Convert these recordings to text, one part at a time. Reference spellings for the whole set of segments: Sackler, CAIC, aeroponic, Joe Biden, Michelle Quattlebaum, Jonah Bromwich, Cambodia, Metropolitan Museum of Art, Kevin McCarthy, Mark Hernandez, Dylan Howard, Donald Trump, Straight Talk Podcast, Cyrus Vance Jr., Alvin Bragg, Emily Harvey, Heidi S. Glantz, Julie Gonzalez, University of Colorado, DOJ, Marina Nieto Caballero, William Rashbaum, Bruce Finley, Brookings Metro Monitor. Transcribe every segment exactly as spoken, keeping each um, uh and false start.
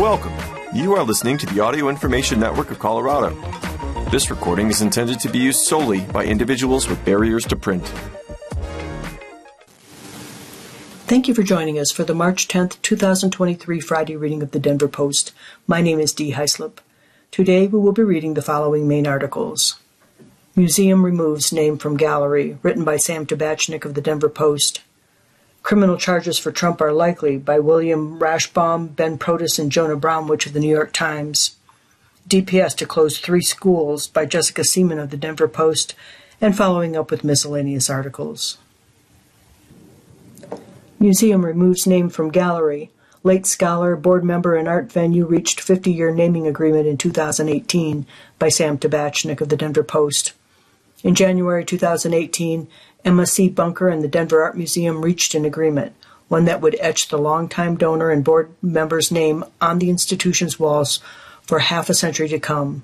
Welcome. You are listening to the Audio Information Network of Colorado. This recording is intended to be used solely by individuals with barriers to print. Thank you for joining us for the March tenth, twenty twenty-three Friday reading of the Denver Post. My name is Dee Heislop. Today we will be reading the following main articles. Museum removes name from gallery, written by Sam Tabachnik of the Denver Post. Criminal charges for Trump are likely, by William Rashbaum, Ben Protess, and Jonah Bromwich of the New York Times. D P S to close three schools, by Jessica Seaman of the Denver Post, and following up with miscellaneous articles. Museum removes name from gallery. Late scholar, board member, and art venue reached fifty-year naming agreement in two thousand eighteen, by Sam Tabachnik of the Denver Post. In January two thousand eighteen, Emma C. Bunker and the Denver Art Museum reached an agreement, one that would etch the longtime donor and board member's name on the institution's walls for half a century to come.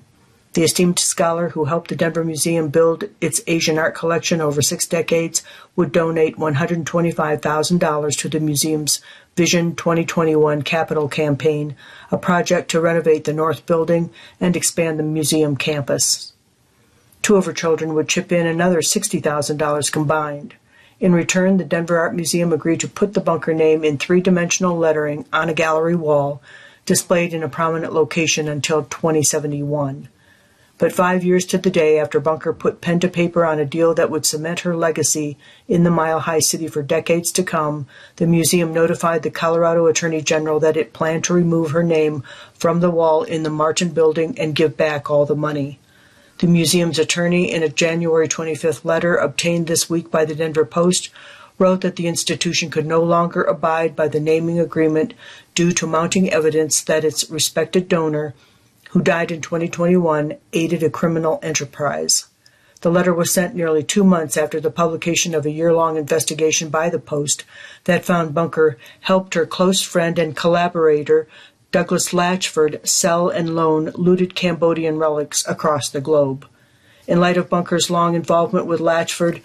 The esteemed scholar who helped the Denver Museum build its Asian art collection over six decades would donate one hundred twenty-five thousand dollars to the museum's Vision twenty twenty-one Capital Campaign, a project to renovate the North Building and expand the museum campus. Two of her children would chip in another sixty thousand dollars combined. In return, the Denver Art Museum agreed to put the Bunker name in three-dimensional lettering on a gallery wall, displayed in a prominent location until twenty seventy-one. But five years to the day after Bunker put pen to paper on a deal that would cement her legacy in the Mile High City for decades to come, the museum notified the Colorado Attorney General that it planned to remove her name from the wall in the Martin Building and give back all the money. The museum's attorney, in a January twenty-fifth letter obtained this week by the Denver Post, wrote that the institution could no longer abide by the naming agreement due to mounting evidence that its respected donor, who died in twenty twenty-one, aided a criminal enterprise. The letter was sent nearly two months after the publication of a year-long investigation by the Post that found Bunker helped her close friend and collaborator, Douglas Latchford, sell and loan looted Cambodian relics across the globe. In light of Bunker's long involvement with Latchford,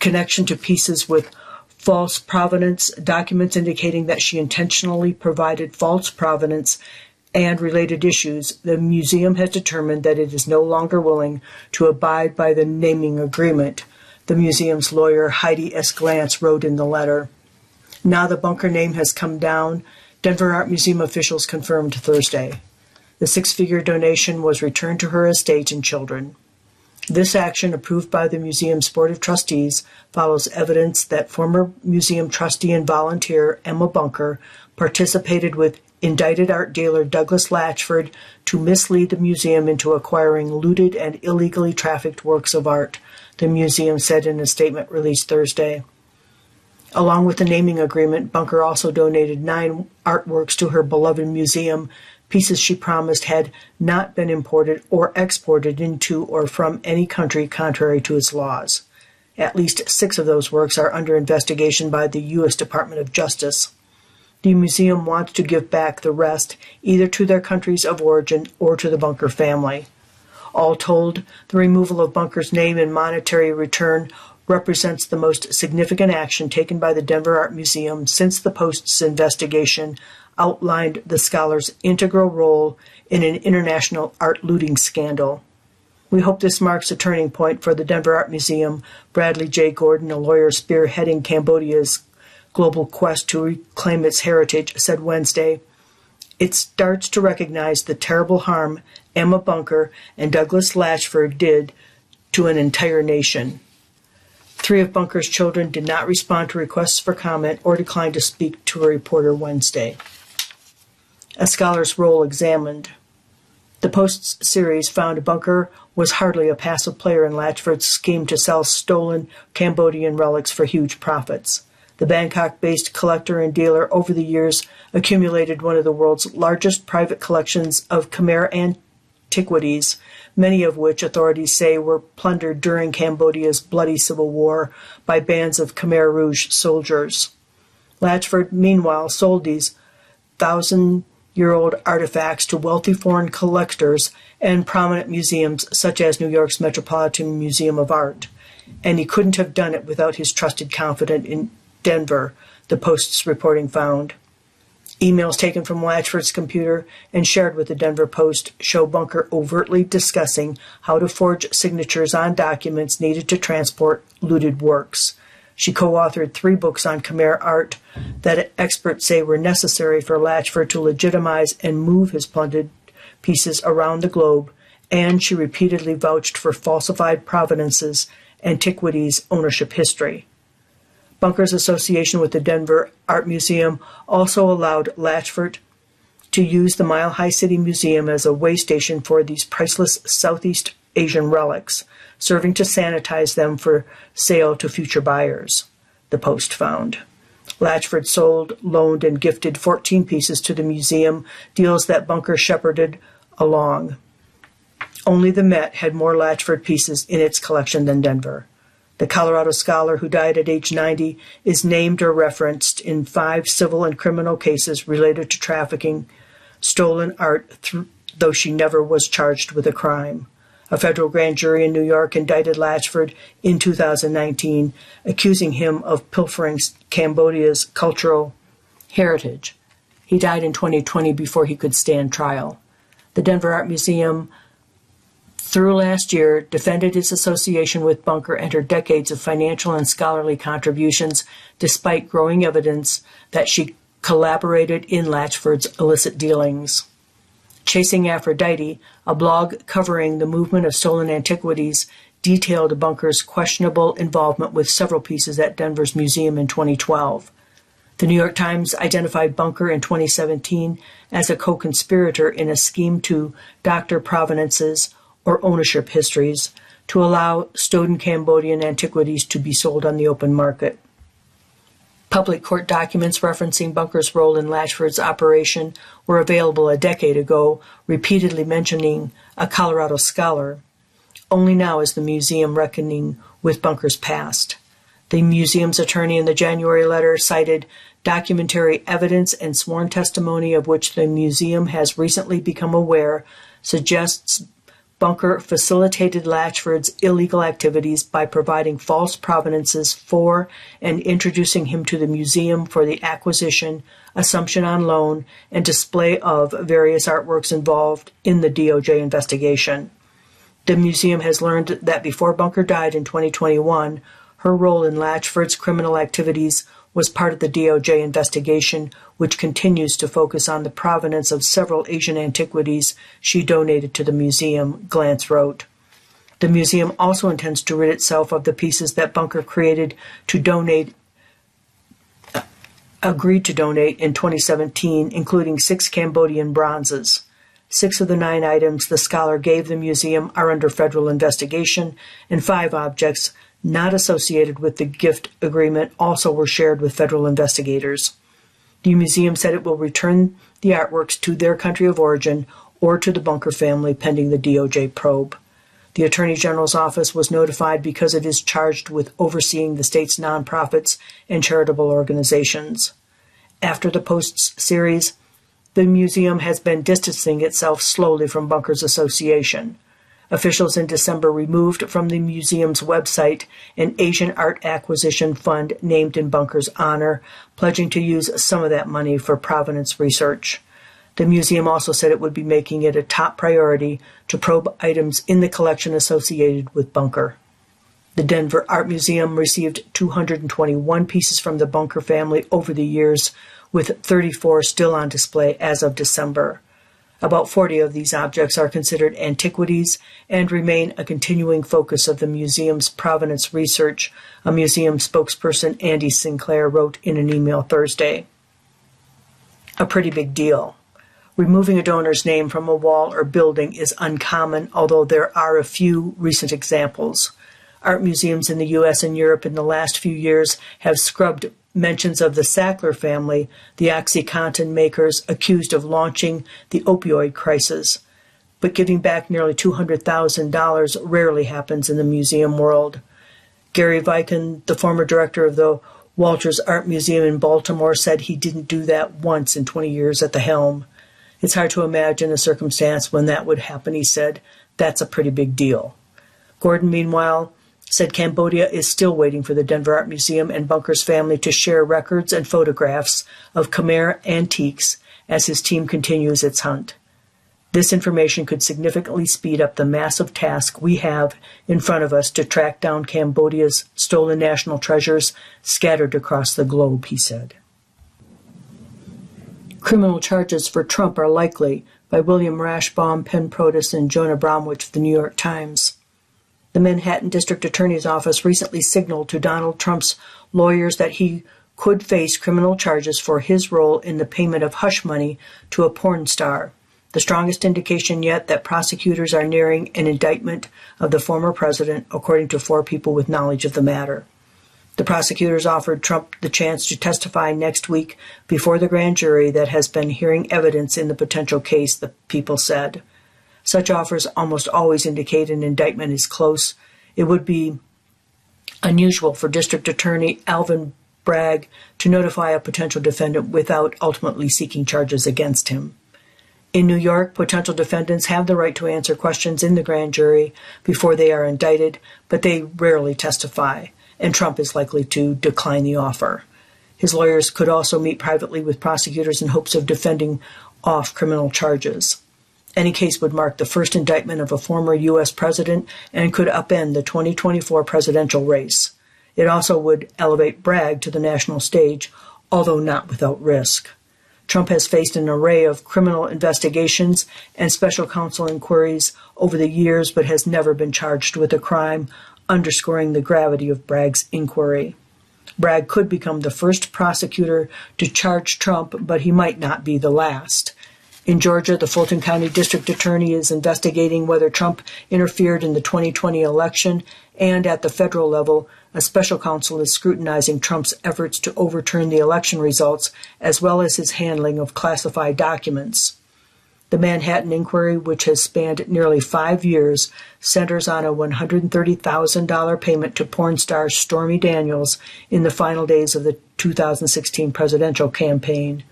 connection to pieces with false provenance, documents indicating that she intentionally provided false provenance, and related issues, the museum has determined that it is no longer willing to abide by the naming agreement, the museum's lawyer Heidi S. Glantz wrote in the letter. Now the Bunker name has come down, Denver Art Museum officials confirmed Thursday. The six-figure donation was returned to her estate and children. This action, approved by the museum's Board of Trustees, follows evidence that former museum trustee and volunteer Emma Bunker participated with indicted art dealer Douglas Latchford to mislead the museum into acquiring looted and illegally trafficked works of art, the museum said in a statement released Thursday. Along with the naming agreement, Bunker also donated nine artworks to her beloved museum, pieces she promised had not been imported or exported into or from any country contrary to its laws. At least six of those works are under investigation by the U S Department of Justice. The museum wants to give back the rest, either to their countries of origin or to the Bunker family. All told, the removal of Bunker's name in monetary return represents the most significant action taken by the Denver Art Museum since the Post's investigation outlined the scholar's integral role in an international art looting scandal. We hope this marks a turning point for the Denver Art Museum, Bradley J. Gordon, a lawyer spearheading Cambodia's global quest to reclaim its heritage, said Wednesday. It starts to recognize the terrible harm Emma Bunker and Douglas Latchford did to an entire nation. Three of Bunker's children did not respond to requests for comment or declined to speak to a reporter Wednesday. A scholar's role examined. The Post's series found Bunker was hardly a passive player in Latchford's scheme to sell stolen Cambodian relics for huge profits. The Bangkok-based collector and dealer over the years accumulated one of the world's largest private collections of Khmer and antiquities, many of which authorities say were plundered during Cambodia's bloody civil war by bands of Khmer Rouge soldiers. Latchford, meanwhile, sold these thousand-year-old artifacts to wealthy foreign collectors and prominent museums such as New York's Metropolitan Museum of Art, and he couldn't have done it without his trusted confidant in Denver, the Post's reporting found. Emails taken from Latchford's computer and shared with the Denver Post show Bunker overtly discussing how to forge signatures on documents needed to transport looted works. She co-authored three books on Khmer art that experts say were necessary for Latchford to legitimize and move his plundered pieces around the globe, and she repeatedly vouched for falsified provenances, antiquities, ownership history. Bunker's association with the Denver Art Museum also allowed Latchford to use the Mile High City Museum as a way station for these priceless Southeast Asian relics, serving to sanitize them for sale to future buyers, the Post found. Latchford sold, loaned, and gifted fourteen pieces to the museum, deals that Bunker shepherded along. Only the Met had more Latchford pieces in its collection than Denver. The Colorado scholar who died at age ninety is named or referenced in five civil and criminal cases related to trafficking stolen art, th- though she never was charged with a crime. A federal grand jury in New York indicted Latchford in two thousand nineteen, accusing him of pilfering Cambodia's cultural heritage. He died in twenty twenty before he could stand trial. The Denver Art Museum, through last year, defended its association with Bunker and her decades of financial and scholarly contributions, despite growing evidence that she collaborated in Latchford's illicit dealings. Chasing Aphrodite, a blog covering the movement of stolen antiquities, detailed Bunker's questionable involvement with several pieces at Denver's museum in twenty twelve. The New York Times identified Bunker in twenty seventeen as a co-conspirator in a scheme to doctor provenances or ownership histories to allow stolen Cambodian antiquities to be sold on the open market. Public court documents referencing Bunker's role in Latchford's operation were available a decade ago, repeatedly mentioning a Colorado scholar. Only now is the museum reckoning with Bunker's past. The museum's attorney in the January letter cited documentary evidence and sworn testimony of which the museum has recently become aware suggests Bunker facilitated Latchford's illegal activities by providing false provenances for and introducing him to the museum for the acquisition, assumption on loan, and display of various artworks involved in the D O J investigation. The museum has learned that before Bunker died in twenty twenty-one, her role in Latchford's criminal activities was part of the D O J investigation, which continues to focus on the provenance of several Asian antiquities she donated to the museum, Glantz wrote. The museum also intends to rid itself of the pieces that Bunker created to donate, uh, agreed to donate in twenty seventeen, including six Cambodian bronzes. Six of the nine items the scholar gave the museum are under federal investigation, and five objects not associated with the gift agreement also were shared with federal investigators. The museum said it will return the artworks to their country of origin or to the Bunker family pending the D O J probe. The Attorney General's office was notified because it is charged with overseeing the state's nonprofits and charitable organizations. After the Post's series, the museum has been distancing itself slowly from Bunker's association. Officials in December removed from the museum's website an Asian Art Acquisition Fund named in Bunker's honor, pledging to use some of that money for provenance research. The museum also said it would be making it a top priority to probe items in the collection associated with Bunker. The Denver Art Museum received two hundred twenty-one pieces from the Bunker family over the years, with thirty-four still on display as of December. About forty of these objects are considered antiquities and remain a continuing focus of the museum's provenance research, a museum spokesperson, Andy Sinclair, wrote in an email Thursday. A pretty big deal. Removing a donor's name from a wall or building is uncommon, although there are a few recent examples. Art museums in the U S and Europe in the last few years have scrubbed mentions of the Sackler family, the OxyContin makers accused of launching the opioid crisis. But giving back nearly two hundred thousand dollars rarely happens in the museum world. Gary Viken, the former director of the Walters Art Museum in Baltimore, said he didn't do that once in twenty years at the helm. It's hard to imagine a circumstance when that would happen, he said. That's a pretty big deal. Gordon, meanwhile, said Cambodia is still waiting for the Denver Art Museum and Bunker's family to share records and photographs of Khmer antiques as his team continues its hunt. This information could significantly speed up the massive task we have in front of us to track down Cambodia's stolen national treasures scattered across the globe, he said. Criminal charges for Trump are likely, by William Rashbaum, Ben Protess, and Jonah Bromwich of the New York Times. The Manhattan District Attorney's Office recently signaled to Donald Trump's lawyers that he could face criminal charges for his role in the payment of hush money to a porn star, the strongest indication yet that prosecutors are nearing an indictment of the former president, according to four people with knowledge of the matter. The prosecutors offered Trump the chance to testify next week before the grand jury that has been hearing evidence in the potential case, the people said. Such offers almost always indicate an indictment is close. It would be unusual for District Attorney Alvin Bragg to notify a potential defendant without ultimately seeking charges against him. In New York, potential defendants have the right to answer questions in the grand jury before they are indicted, but they rarely testify, and Trump is likely to decline the offer. His lawyers could also meet privately with prosecutors in hopes of defending off criminal charges. Any case would mark the first indictment of a former U S president and could upend the twenty twenty-four presidential race. It also would elevate Bragg to the national stage, although not without risk. Trump has faced an array of criminal investigations and special counsel inquiries over the years, but has never been charged with a crime, underscoring the gravity of Bragg's inquiry. Bragg could become the first prosecutor to charge Trump, but he might not be the last. In Georgia, the Fulton County District Attorney is investigating whether Trump interfered in the twenty twenty election, and at the federal level, a special counsel is scrutinizing Trump's efforts to overturn the election results, as well as his handling of classified documents. The Manhattan inquiry, which has spanned nearly five years, centers on a one hundred thirty thousand dollars payment to porn star Stormy Daniels in the final days of the two thousand sixteen presidential campaign.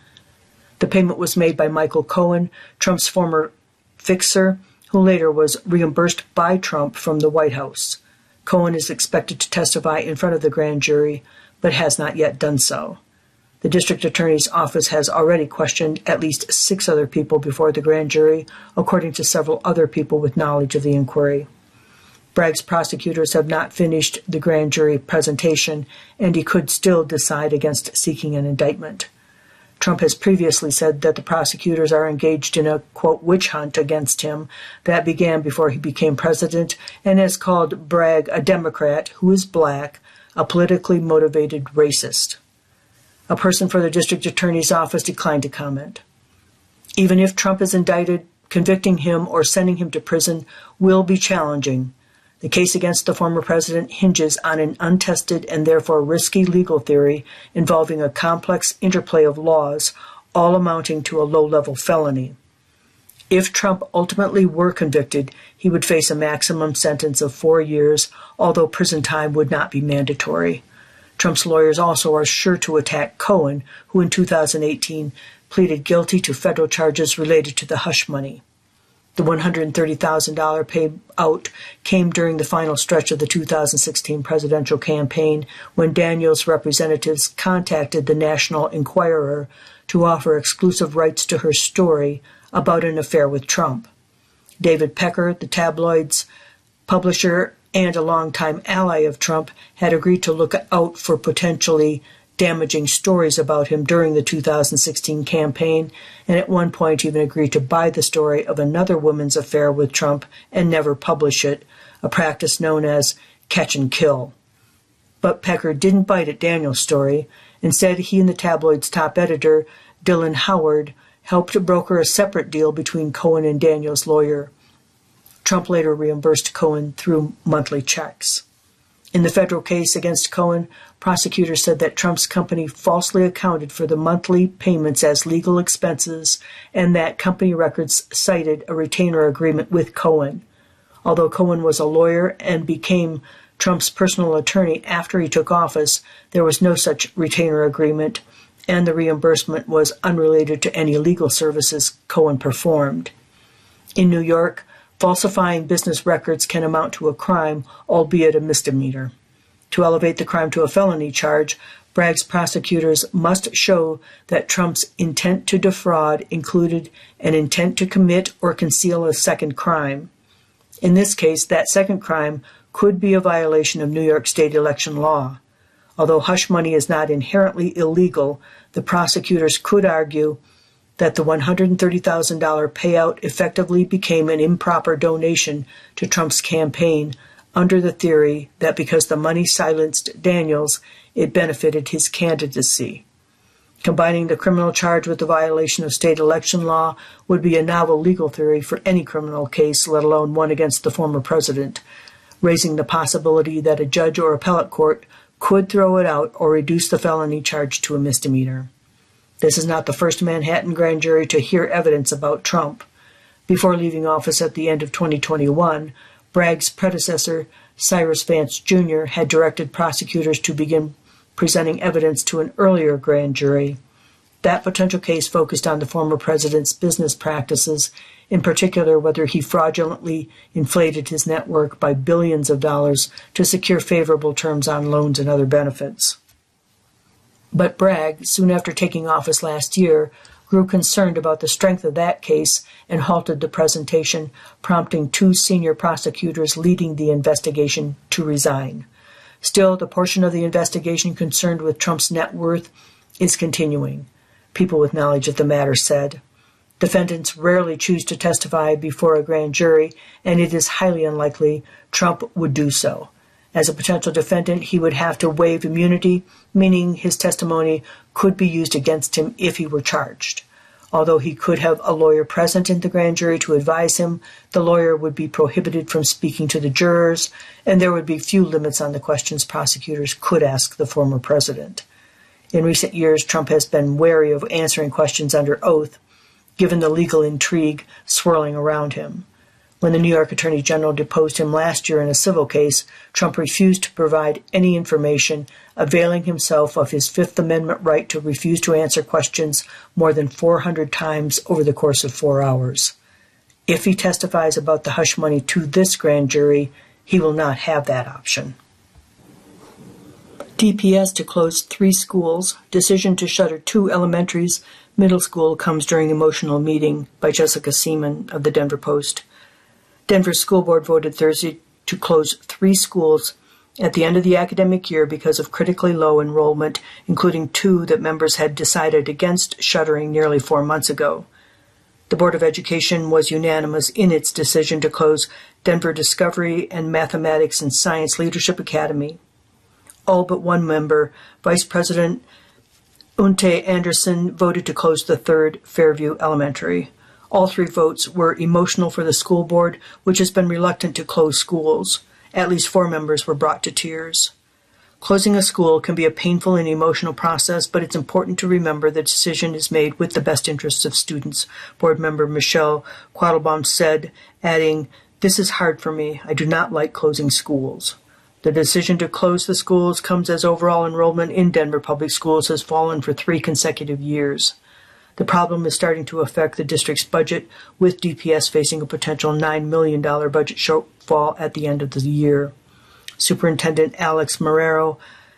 The payment was made by Michael Cohen, Trump's former fixer, who later was reimbursed by Trump from the White House. Cohen is expected to testify in front of the grand jury, but has not yet done so. The district attorney's office has already questioned at least six other people before the grand jury, according to several other people with knowledge of the inquiry. Bragg's prosecutors have not finished the grand jury presentation, and he could still decide against seeking an indictment. Trump has previously said that the prosecutors are engaged in a, quote, witch hunt against him that began before he became president, and has called Bragg a Democrat who is black, a politically motivated racist. A person for the district attorney's office declined to comment. Even if Trump is indicted, convicting him or sending him to prison will be challenging. The case against the former president hinges on an untested and therefore risky legal theory involving a complex interplay of laws, all amounting to a low-level felony. If Trump ultimately were convicted, he would face a maximum sentence of four years, although prison time would not be mandatory. Trump's lawyers also are sure to attack Cohen, who in two thousand eighteen pleaded guilty to federal charges related to the hush money. The one hundred thirty thousand dollars payout came during the final stretch of the two thousand sixteen presidential campaign, when Daniels' representatives contacted the National Enquirer to offer exclusive rights to her story about an affair with Trump. David Pecker, the tabloid's publisher and a longtime ally of Trump, had agreed to look out for potentially damaging stories about him during the two thousand sixteen campaign, and at one point even agreed to buy the story of another woman's affair with Trump and never publish it, a practice known as catch and kill. But Pecker didn't bite at Daniels' story. Instead, he and the tabloid's top editor, Dylan Howard, helped broker a separate deal between Cohen and Daniels' lawyer. Trump later reimbursed Cohen through monthly checks. In the federal case against Cohen, prosecutors said that Trump's company falsely accounted for the monthly payments as legal expenses, and that company records cited a retainer agreement with Cohen. Although Cohen was a lawyer and became Trump's personal attorney after he took office, there was no such retainer agreement, and the reimbursement was unrelated to any legal services Cohen performed. In New York, falsifying business records can amount to a crime, albeit a misdemeanor. To elevate the crime to a felony charge, Bragg's prosecutors must show that Trump's intent to defraud included an intent to commit or conceal a second crime. In this case, that second crime could be a violation of New York State election law. Although hush money is not inherently illegal, the prosecutors could argue that the one hundred thirty thousand dollars payout effectively became an improper donation to Trump's campaign under the theory that because the money silenced Daniels, it benefited his candidacy. Combining the criminal charge with the violation of state election law would be a novel legal theory for any criminal case, let alone one against the former president, raising the possibility that a judge or appellate court could throw it out or reduce the felony charge to a misdemeanor. This is not the first Manhattan grand jury to hear evidence about Trump. Before leaving office at the end of twenty twenty-one, Bragg's predecessor, Cyrus Vance Junior, had directed prosecutors to begin presenting evidence to an earlier grand jury. That potential case focused on the former president's business practices, in particular whether he fraudulently inflated his net worth by billions of dollars to secure favorable terms on loans and other benefits. But Bragg, soon after taking office last year, grew concerned about the strength of that case and halted the presentation, prompting two senior prosecutors leading the investigation to resign. Still, the portion of the investigation concerned with Trump's net worth is continuing, people with knowledge of the matter said. Defendants rarely choose to testify before a grand jury, and it is highly unlikely Trump would do so. As a potential defendant, he would have to waive immunity, meaning his testimony could be used against him if he were charged. Although he could have a lawyer present in the grand jury to advise him, the lawyer would be prohibited from speaking to the jurors, and there would be few limits on the questions prosecutors could ask the former president. In recent years, Trump has been wary of answering questions under oath, given the legal intrigue swirling around him. When the New York Attorney General deposed him last year in a civil case, Trump refused to provide any information, availing himself of his Fifth Amendment right to refuse to answer questions more than four hundred times over the course of four hours. If he testifies about the hush money to this grand jury, he will not have that option. D P S to close three schools, decision to shutter two elementaries, middle school comes during emotional meeting by Jessica Seaman of the Denver Post. Denver School Board voted Thursday to close three schools at the end of the academic year because of critically low enrollment, including two that members had decided against shuttering nearly four months ago. The Board of Education was unanimous in its decision to close Denver Discovery and Mathematics and Science Leadership Academy. All but one member, Vice President Unte Anderson, voted to close the third, Fairview Elementary. All three votes were emotional for the school board, which has been reluctant to close schools. At least four members were brought to tears. Closing a school can be a painful and emotional process, but it's important to remember the decision is made with the best interests of students, board member Michelle Quattlebaum said, adding, "This is hard for me. I do not like closing schools." The decision to close the schools comes as overall enrollment in Denver public schools has fallen for three consecutive years. The problem is starting to affect the district's budget, with D P S facing a potential nine million dollars budget shortfall at the end of the year. Superintendent Alex Marrero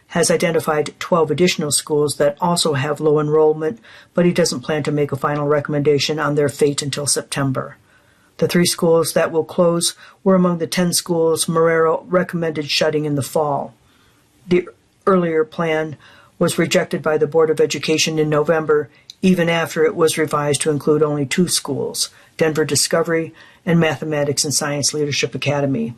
has identified twelve additional schools that also have low enrollment, but he doesn't plan to make a final recommendation on their fate until September. The three schools that will close were among the ten schools Marrero recommended shutting in the fall. The earlier plan was rejected by the Board of Education in November, even after it was revised to include only two schools, Denver Discovery and Mathematics and Science Leadership Academy.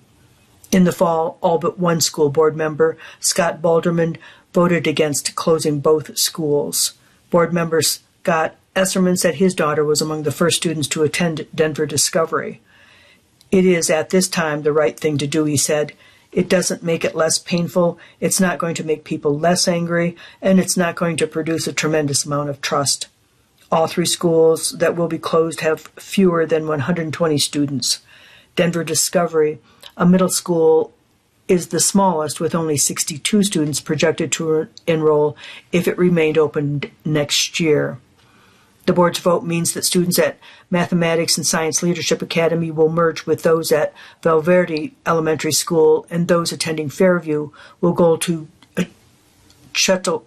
In the fall, all but one school board member, Scott Balderman, voted against closing both schools. Board member Scott Esserman said his daughter was among the first students to attend Denver Discovery. "It is at this time the right thing to do," he said. "It doesn't make it less painful, it's not going to make people less angry, and it's not going to produce a tremendous amount of trust." All three schools that will be closed have fewer than one hundred twenty students. Denver Discovery, a middle school, is the smallest, with only sixty-two students projected to enroll if it remained open next year. The board's vote means that students at Mathematics and Science Leadership Academy will merge with those at Valverde Elementary School, and those attending Fairview will go to Cheltenham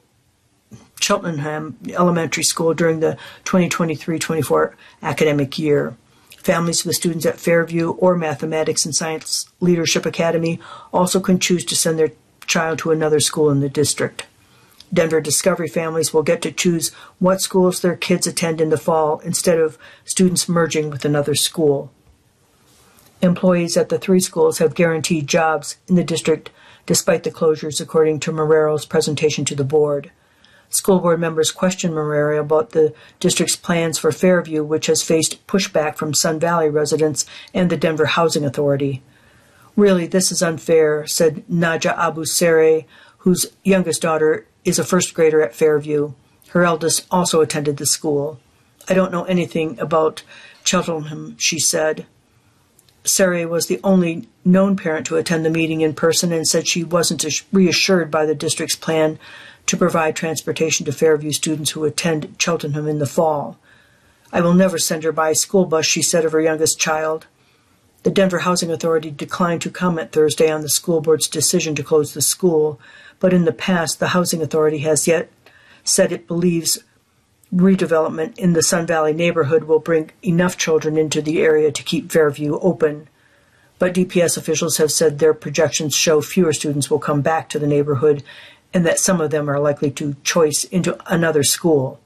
Elementary School during the twenty twenty-three twenty-four academic year. Families with students at Fairview or Mathematics and Science Leadership Academy also can choose to send their child to another school in the district. Denver Discovery families will get to choose what schools their kids attend in the fall instead of students merging with another school. Employees at the three schools have guaranteed jobs in the district despite the closures, according to Marrero's presentation to the board. School board members questioned Marrero about the district's plans for Fairview, which has faced pushback from Sun Valley residents and the Denver Housing Authority. "Really, this is unfair," said Naja Abu Sere, whose youngest daughter is a first grader at Fairview. Her eldest also attended the school. "I don't know anything about Cheltenham," she said. Sere was the only known parent to attend the meeting in person and said she wasn't reassured by the district's plan to provide transportation to Fairview students who attend Cheltenham in the fall. "I will never send her by a school bus," she said of her youngest child. The Denver Housing Authority declined to comment Thursday on the school board's decision to close the school, but in the past, the Housing Authority has yet said it believes redevelopment in the Sun Valley neighborhood will bring enough children into the area to keep Fairview open. But D P S officials have said their projections show fewer students will come back to the neighborhood and that some of them are likely to choice into another school.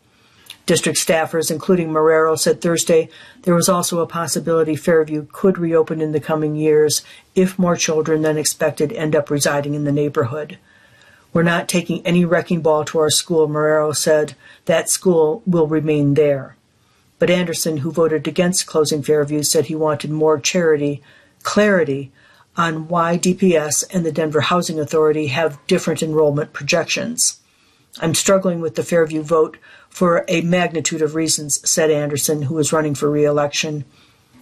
District staffers, including Marrero, said Thursday there was also a possibility Fairview could reopen in the coming years if more children than expected end up residing in the neighborhood. "We're not taking any wrecking ball to our school," Marrero said. "That school will remain there." But Anderson, who voted against closing Fairview, said he wanted more charity, clarity on why D P S and the Denver Housing Authority have different enrollment projections. "I'm struggling with the Fairview vote for a magnitude of reasons," said Anderson, who is running for re-election.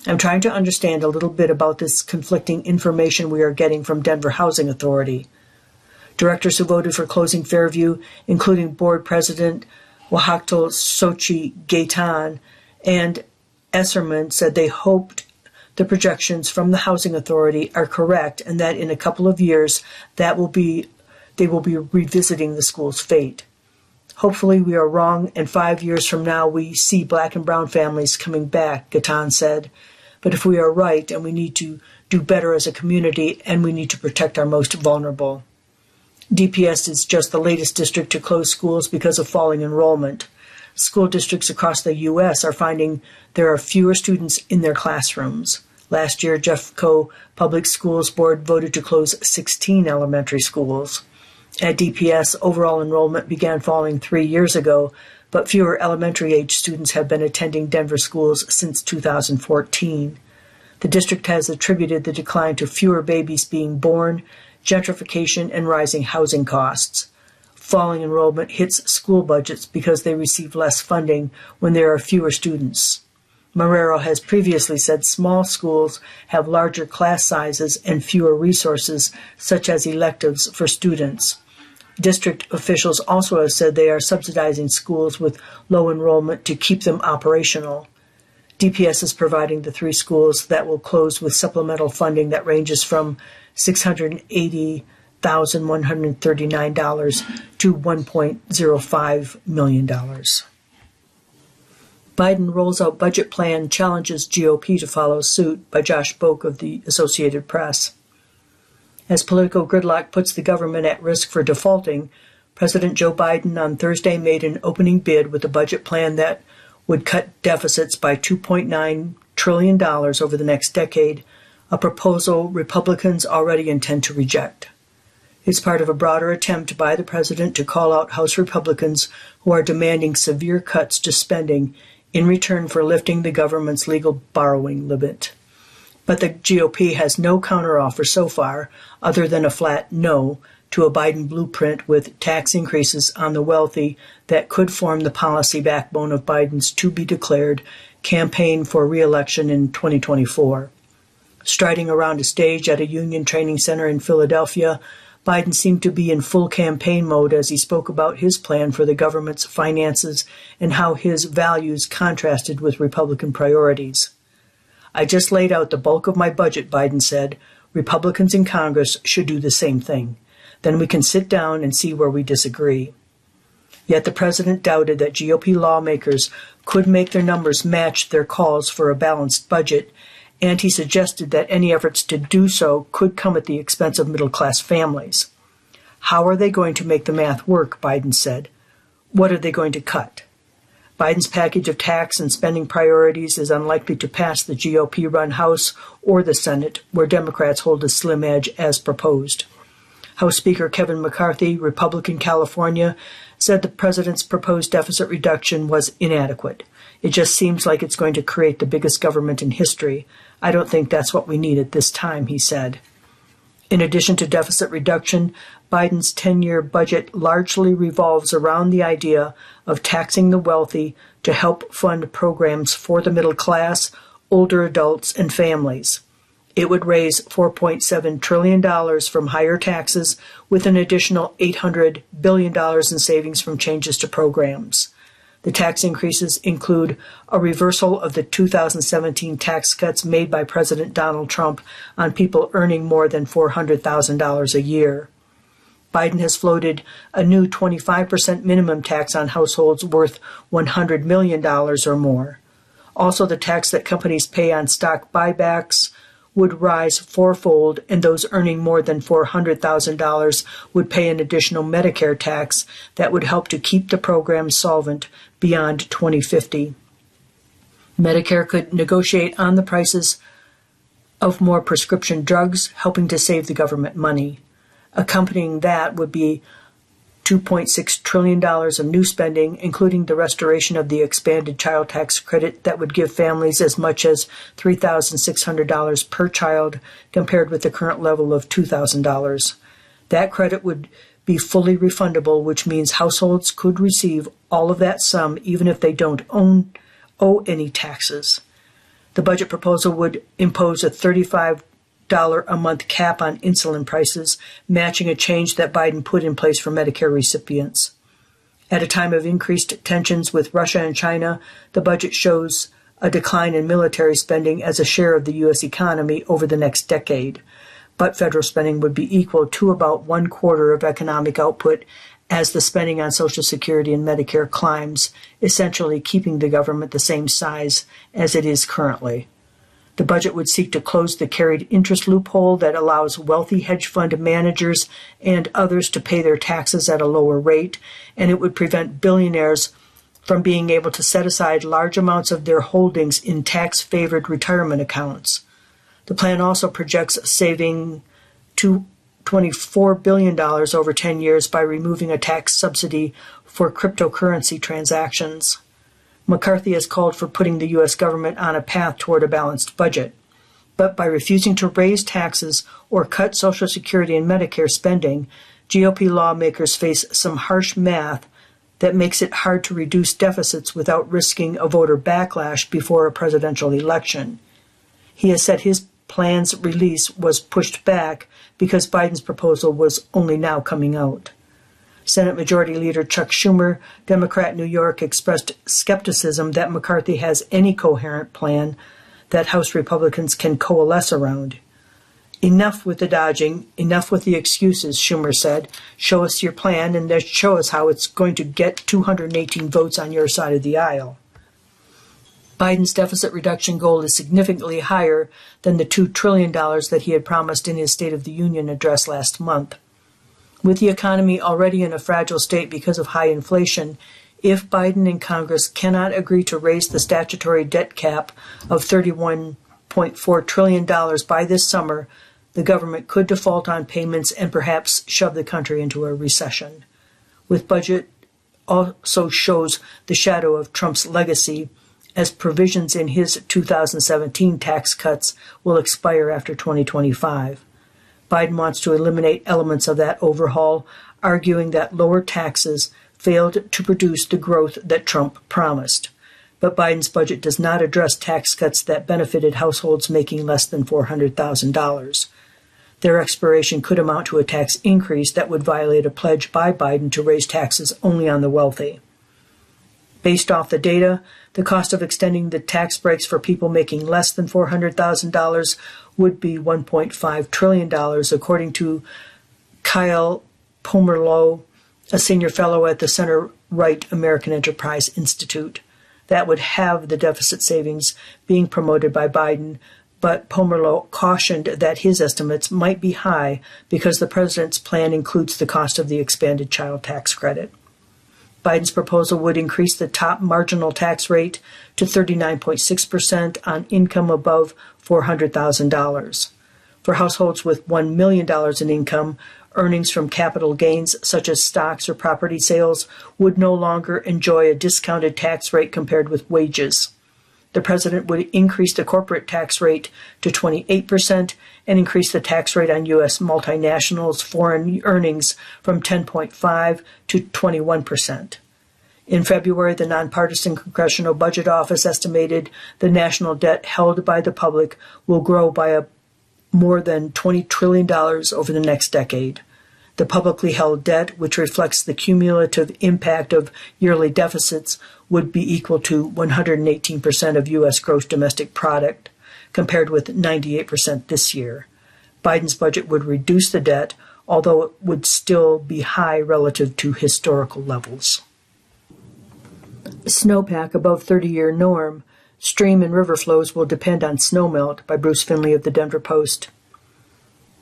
"I'm trying to understand a little bit about this conflicting information we are getting from Denver Housing Authority." Directors who voted for closing Fairview, including board president Wohokhto Sochi Gaitan and Esserman, said they hoped the projections from the Housing Authority are correct and that in a couple of years that will be they will be revisiting the school's fate. "Hopefully we are wrong and five years from now we see black and brown families coming back," Gaitan said. "But if we are right, and we need to do better as a community, and we need to protect our most vulnerable." D P S is just the latest district to close schools because of falling enrollment. School districts across the U S are finding there are fewer students in their classrooms. Last year, Jeffco Public Schools Board voted to close sixteen elementary schools. At D P S, overall enrollment began falling three years ago, but fewer elementary-age students have been attending Denver schools since two thousand fourteen. The district has attributed the decline to fewer babies being born, gentrification, and rising housing costs. Falling enrollment hits school budgets because they receive less funding when there are fewer students. Marrero has previously said small schools have larger class sizes and fewer resources, such as electives, for students. District officials also have said they are subsidizing schools with low enrollment to keep them operational. D P S is providing the three schools that will close with supplemental funding that ranges from six hundred eighty thousand one hundred thirty-nine dollars to one point zero five million dollars. Biden rolls out budget plan, challenges G O P to follow suit, by Josh Boak of the Associated Press. As political gridlock puts the government at risk for defaulting, President Joe Biden on Thursday made an opening bid with a budget plan that would cut deficits by two point nine trillion dollars over the next decade, a proposal Republicans already intend to reject. It's part of a broader attempt by the president to call out House Republicans who are demanding severe cuts to spending in return for lifting the government's legal borrowing limit. But the G O P has no counteroffer so far, other than a flat no to a Biden blueprint with tax increases on the wealthy that could form the policy backbone of Biden's to-be-declared campaign for re-election in twenty twenty-four. Striding around a stage at a union training center in Philadelphia, Biden seemed to be in full campaign mode as he spoke about his plan for the government's finances and how his values contrasted with Republican priorities. "I just laid out the bulk of my budget," Biden said. "Republicans in Congress should do the same thing. Then we can sit down and see where we disagree." Yet the president doubted that G O P lawmakers could make their numbers match their calls for a balanced budget, and he suggested that any efforts to do so could come at the expense of middle-class families. "How are they going to make the math work?" Biden said. "What are they going to cut?" Biden's package of tax and spending priorities is unlikely to pass the G O P-run House or the Senate, where Democrats hold a slim edge as proposed. House Speaker Kevin McCarthy, Republican California, said the president's proposed deficit reduction was inadequate. "It just seems like it's going to create the biggest government in history. I don't think that's what we need at this time," he said. In addition to deficit reduction, Biden's ten-year budget largely revolves around the idea of taxing the wealthy to help fund programs for the middle class, older adults, and families. It would raise four point seven trillion dollars from higher taxes, with an additional eight hundred billion dollars in savings from changes to programs. The tax increases include a reversal of the two thousand seventeen tax cuts made by President Donald Trump on people earning more than four hundred thousand dollars a year. Biden has floated a new twenty-five percent minimum tax on households worth one hundred million dollars or more. Also, the tax that companies pay on stock buybacks would rise fourfold, and those earning more than four hundred thousand dollars would pay an additional Medicare tax that would help to keep the program solvent beyond twenty fifty. Medicare could negotiate on the prices of more prescription drugs, helping to save the government money. Accompanying that would be two point six trillion dollars of new spending, including the restoration of the expanded child tax credit that would give families as much as three thousand six hundred dollars per child, compared with the current level of two thousand dollars. That credit would be fully refundable, which means households could receive all of that sum even if they don't own, owe any taxes. The budget proposal would impose a thirty-five dollars a month cap on insulin prices, matching a change that Biden put in place for Medicare recipients. At a time of increased tensions with Russia and China, the budget shows a decline in military spending as a share of the U S economy over the next decade, but federal spending would be equal to about one quarter of economic output as the spending on Social Security and Medicare climbs, essentially keeping the government the same size as it is currently. The budget would seek to close the carried interest loophole that allows wealthy hedge fund managers and others to pay their taxes at a lower rate, and it would prevent billionaires from being able to set aside large amounts of their holdings in tax-favored retirement accounts. The plan also projects saving twenty-four billion dollars over ten years by removing a tax subsidy for cryptocurrency transactions. McCarthy has called for putting the U S government on a path toward a balanced budget. But by refusing to raise taxes or cut Social Security and Medicare spending, G O P lawmakers face some harsh math that makes it hard to reduce deficits without risking a voter backlash before a presidential election. He has said his plan's release was pushed back because Biden's proposal was only now coming out. Senate Majority Leader Chuck Schumer, Democrat New York, expressed skepticism that McCarthy has any coherent plan that House Republicans can coalesce around. "Enough with the dodging, enough with the excuses," Schumer said. "Show us your plan and then show us how it's going to get two hundred eighteen votes on your side of the aisle." Biden's deficit reduction goal is significantly higher than the two trillion dollars that he had promised in his State of the Union address last month. With the economy already in a fragile state because of high inflation, if Biden and Congress cannot agree to raise the statutory debt cap of thirty-one point four trillion dollars by this summer, the government could default on payments and perhaps shove the country into a recession. With budget also shows the shadow of Trump's legacy, as provisions in his two thousand seventeen tax cuts will expire after twenty twenty-five. Biden wants to eliminate elements of that overhaul, arguing that lower taxes failed to produce the growth that Trump promised. But Biden's budget does not address tax cuts that benefited households making less than four hundred thousand dollars. Their expiration could amount to a tax increase that would violate a pledge by Biden to raise taxes only on the wealthy. Based off the data, the cost of extending the tax breaks for people making less than four hundred thousand dollars would be one point five trillion dollars, according to Kyle Pomerleau, a senior fellow at the center-right American Enterprise Institute. That would have the deficit savings being promoted by Biden, but Pomerleau cautioned that his estimates might be high because the president's plan includes the cost of the expanded child tax credit. Biden's proposal would increase the top marginal tax rate to thirty-nine point six percent on income above four hundred thousand dollars. For households with one million dollars in income, earnings from capital gains such as stocks or property sales would no longer enjoy a discounted tax rate compared with wages. The president would increase the corporate tax rate to twenty-eight percent and increase the tax rate on U S multinationals' foreign earnings from ten point five to twenty-one percent. In February, the nonpartisan Congressional Budget Office estimated the national debt held by the public will grow by a more than twenty trillion dollars over the next decade. The publicly held debt, which reflects the cumulative impact of yearly deficits, would be equal to one hundred eighteen percent of U S gross domestic product, compared with ninety-eight percent this year. Biden's budget would reduce the debt, although it would still be high relative to historical levels. Snowpack above thirty-year norm. Stream and river flows will depend on snowmelt, by Bruce Finley of the Denver Post.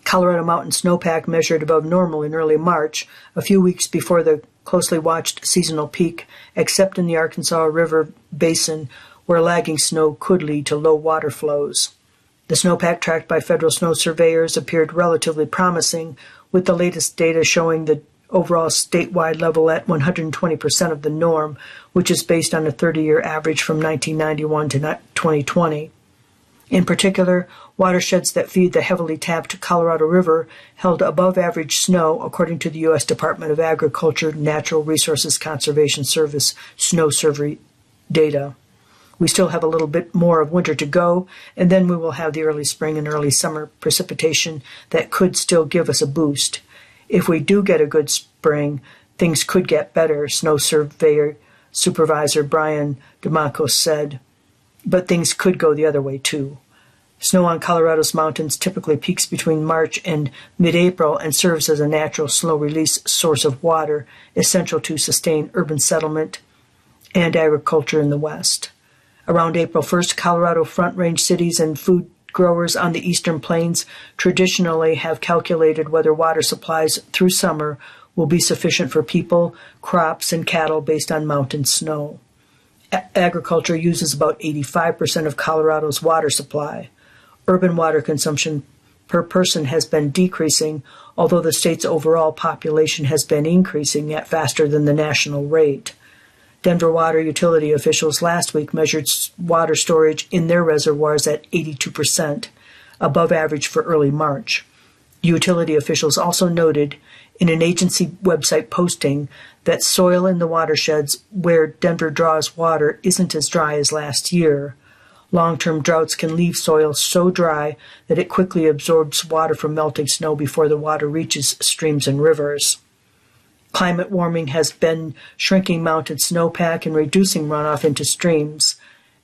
Colorado mountain snowpack measured above normal in early March, a few weeks before the closely watched seasonal peak, except in the Arkansas River Basin, where lagging snow could lead to low water flows. The snowpack tracked by federal snow surveyors appeared relatively promising, with the latest data showing the overall statewide level at one hundred twenty percent of the norm, which is based on a thirty-year average from nineteen ninety-one to twenty twenty. In particular, watersheds that feed the heavily tapped Colorado River held above-average snow, according to the U S Department of Agriculture Natural Resources Conservation Service snow survey data. We still have a little bit more of winter to go, and then we will have the early spring and early summer precipitation that could still give us a boost. If we do get a good spring, things could get better, snow surveyor supervisor Brian DeMacos said. But things could go the other way, too. Snow on Colorado's mountains typically peaks between March and mid-April and serves as a natural slow-release source of water, essential to sustain urban settlement and agriculture in the West. Around April first, Colorado Front Range cities and food growers on the eastern plains traditionally have calculated whether water supplies through summer will be sufficient for people, crops, and cattle based on mountain snow. Agriculture uses about eighty-five percent of Colorado's water supply. Urban water consumption per person has been decreasing, although the state's overall population has been increasing at faster than the national rate. Denver water utility officials last week measured water storage in their reservoirs at eighty-two percent, above average for early March. Utility officials also noted in an agency website posting that soil in the watersheds where Denver draws water isn't as dry as last year. Long-term droughts can leave soil so dry that it quickly absorbs water from melting snow before the water reaches streams and rivers. Climate warming has been shrinking mountain snowpack and reducing runoff into streams.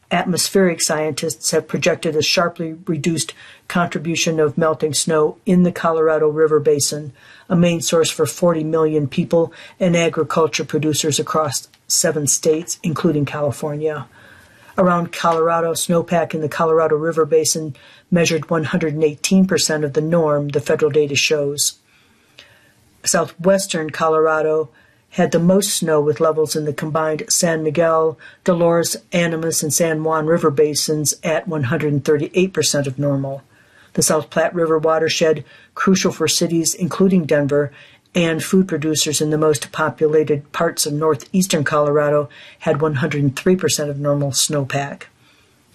Atmospheric scientists have projected a sharply reduced contribution of melting snow in the Colorado River Basin, a main source for forty million people and agriculture producers across seven states, including California. Around Colorado, snowpack in the Colorado River Basin measured one hundred eighteen percent of the norm, the federal data shows. Southwestern Colorado had the most snow, with levels in the combined San Miguel, Dolores, Animas, and San Juan River basins at one hundred thirty-eight percent of normal. The South Platte River watershed, crucial for cities including Denver and food producers in the most populated parts of northeastern Colorado, had one hundred three percent of normal snowpack.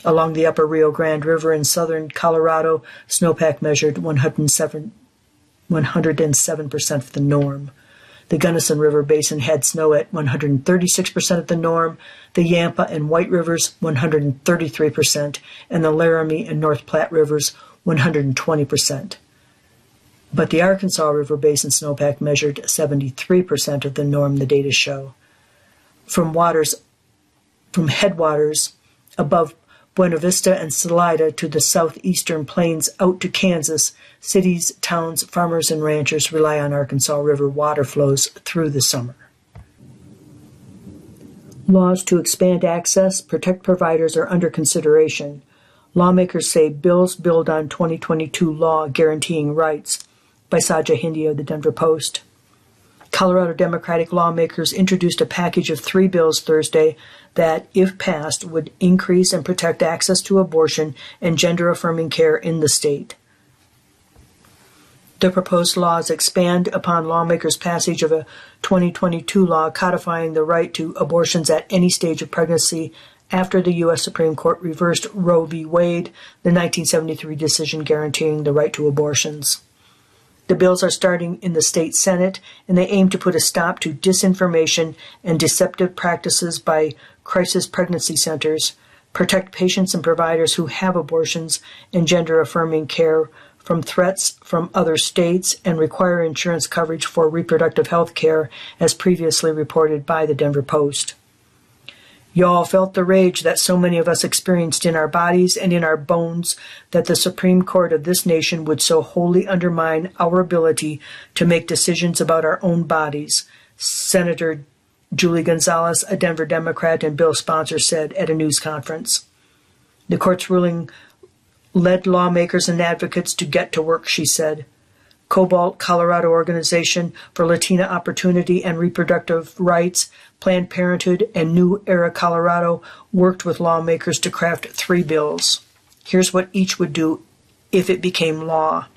Along the upper Rio Grande River in southern Colorado, snowpack measured one hundred seven percent of the norm. The Gunnison River Basin had snow at one hundred thirty-six percent of the norm, the Yampa and White Rivers one hundred thirty-three percent, and the Laramie and North Platte Rivers one hundred twenty percent. But the Arkansas River Basin snowpack measured seventy-three percent of the norm, the data show. From waters, from headwaters above Buena Vista and Salida to the southeastern plains out to Kansas, cities, towns, farmers, and ranchers rely on Arkansas River water flows through the summer. Laws to expand access, protect providers are under consideration. Lawmakers say bills build on twenty twenty-two law guaranteeing rights, by Saja Hindi of the Denver Post. Colorado Democratic lawmakers introduced a package of three bills Thursday that, if passed, would increase and protect access to abortion and gender-affirming care in the state. The proposed laws expand upon lawmakers' passage of a twenty twenty-two law codifying the right to abortions at any stage of pregnancy after the U S Supreme Court reversed Roe v. Wade, the nineteen seventy-three decision guaranteeing the right to abortions. The bills are starting in the state Senate, and they aim to put a stop to disinformation and deceptive practices by crisis pregnancy centers, protect patients and providers who have abortions and gender-affirming care from threats from other states, and require insurance coverage for reproductive health care, as previously reported by the Denver Post. Y'all felt the rage that so many of us experienced in our bodies and in our bones that the Supreme Court of this nation would so wholly undermine our ability to make decisions about our own bodies, Senator Julie Gonzalez, a Denver Democrat and bill sponsor, said at a news conference. The court's ruling led lawmakers and advocates to get to work, she said. Cobalt, Colorado Organization for Latina Opportunity and Reproductive Rights, Planned Parenthood, and New Era Colorado worked with lawmakers to craft three bills. Here's what each would do if it became law.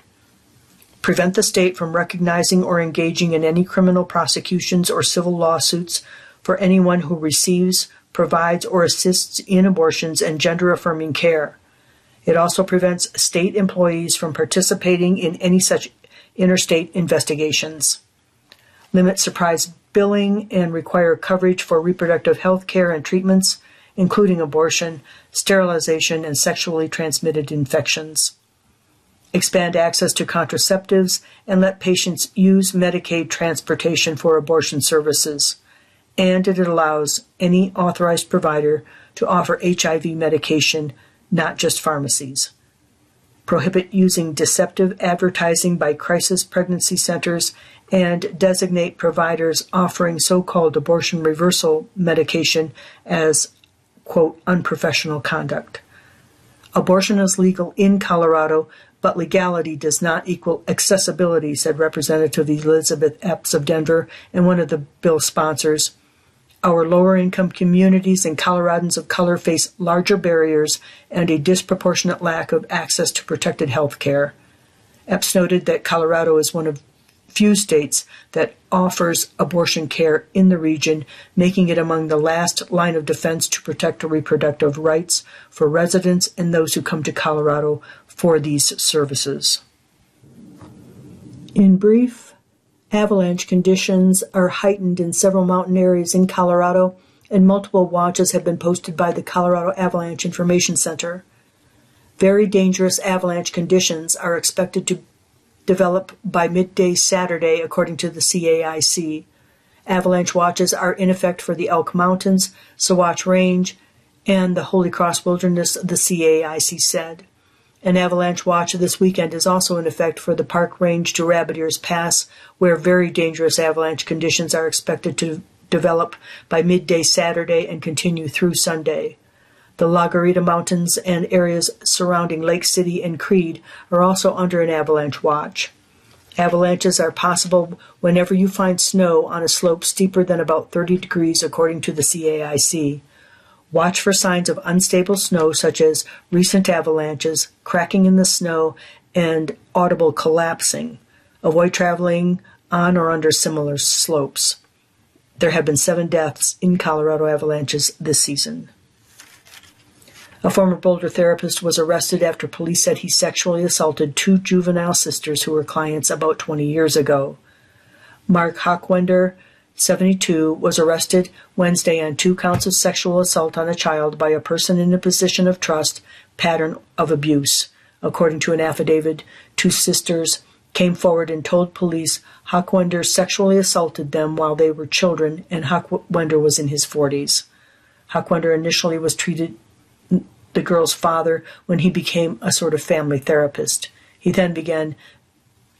Prevent the state from recognizing or engaging in any criminal prosecutions or civil lawsuits for anyone who receives, provides, or assists in abortions and gender-affirming care. It also prevents state employees from participating in any such interstate investigations. Limit surprise billing and require coverage for reproductive health care and treatments, including abortion, sterilization, and sexually transmitted infections. Expand access to contraceptives and let patients use Medicaid transportation for abortion services. And it allows any authorized provider to offer H I V medication, not just pharmacies. Prohibit using deceptive advertising by crisis pregnancy centers, and designate providers offering so-called abortion reversal medication as, quote, unprofessional conduct. Abortion is legal in Colorado, but legality does not equal accessibility, said Representative Elizabeth Epps of Denver and one of the bill sponsors. Our lower-income communities and Coloradans of color face larger barriers and a disproportionate lack of access to protected health care. Epps noted that Colorado is one of few states that offers abortion care in the region, making it among the last line of defense to protect reproductive rights for residents and those who come to Colorado for these services. In brief, avalanche conditions are heightened in several mountain areas in Colorado, and multiple watches have been posted by the Colorado Avalanche Information Center. Very dangerous avalanche conditions are expected to develop by midday Saturday, according to the C A I C. Avalanche watches are in effect for the Elk Mountains, Sawatch Range, and the Holy Cross Wilderness, the C A I C said. An avalanche watch this weekend is also in effect for the Park Range to Rabbit Ears Pass, where very dangerous avalanche conditions are expected to develop by midday Saturday and continue through Sunday. The La Garita Mountains and areas surrounding Lake City and Creede are also under an avalanche watch. Avalanches are possible whenever you find snow on a slope steeper than about thirty degrees, according to the C A I C. Watch for signs of unstable snow, such as recent avalanches, cracking in the snow, and audible collapsing. Avoid traveling on or under similar slopes. There have been seven deaths in Colorado avalanches this season. A former Boulder therapist was arrested after police said he sexually assaulted two juvenile sisters who were clients about twenty years ago. Mark Hochwender, seventy-two, was arrested Wednesday on two counts of sexual assault on a child by a person in a position of trust, pattern of abuse, according to an affidavit two sisters came forward and told police Hochwender sexually assaulted them while they were children, and Hochwender was in his forties. Hochwender initially was treated the girl's father when he became a sort of family therapist. He then began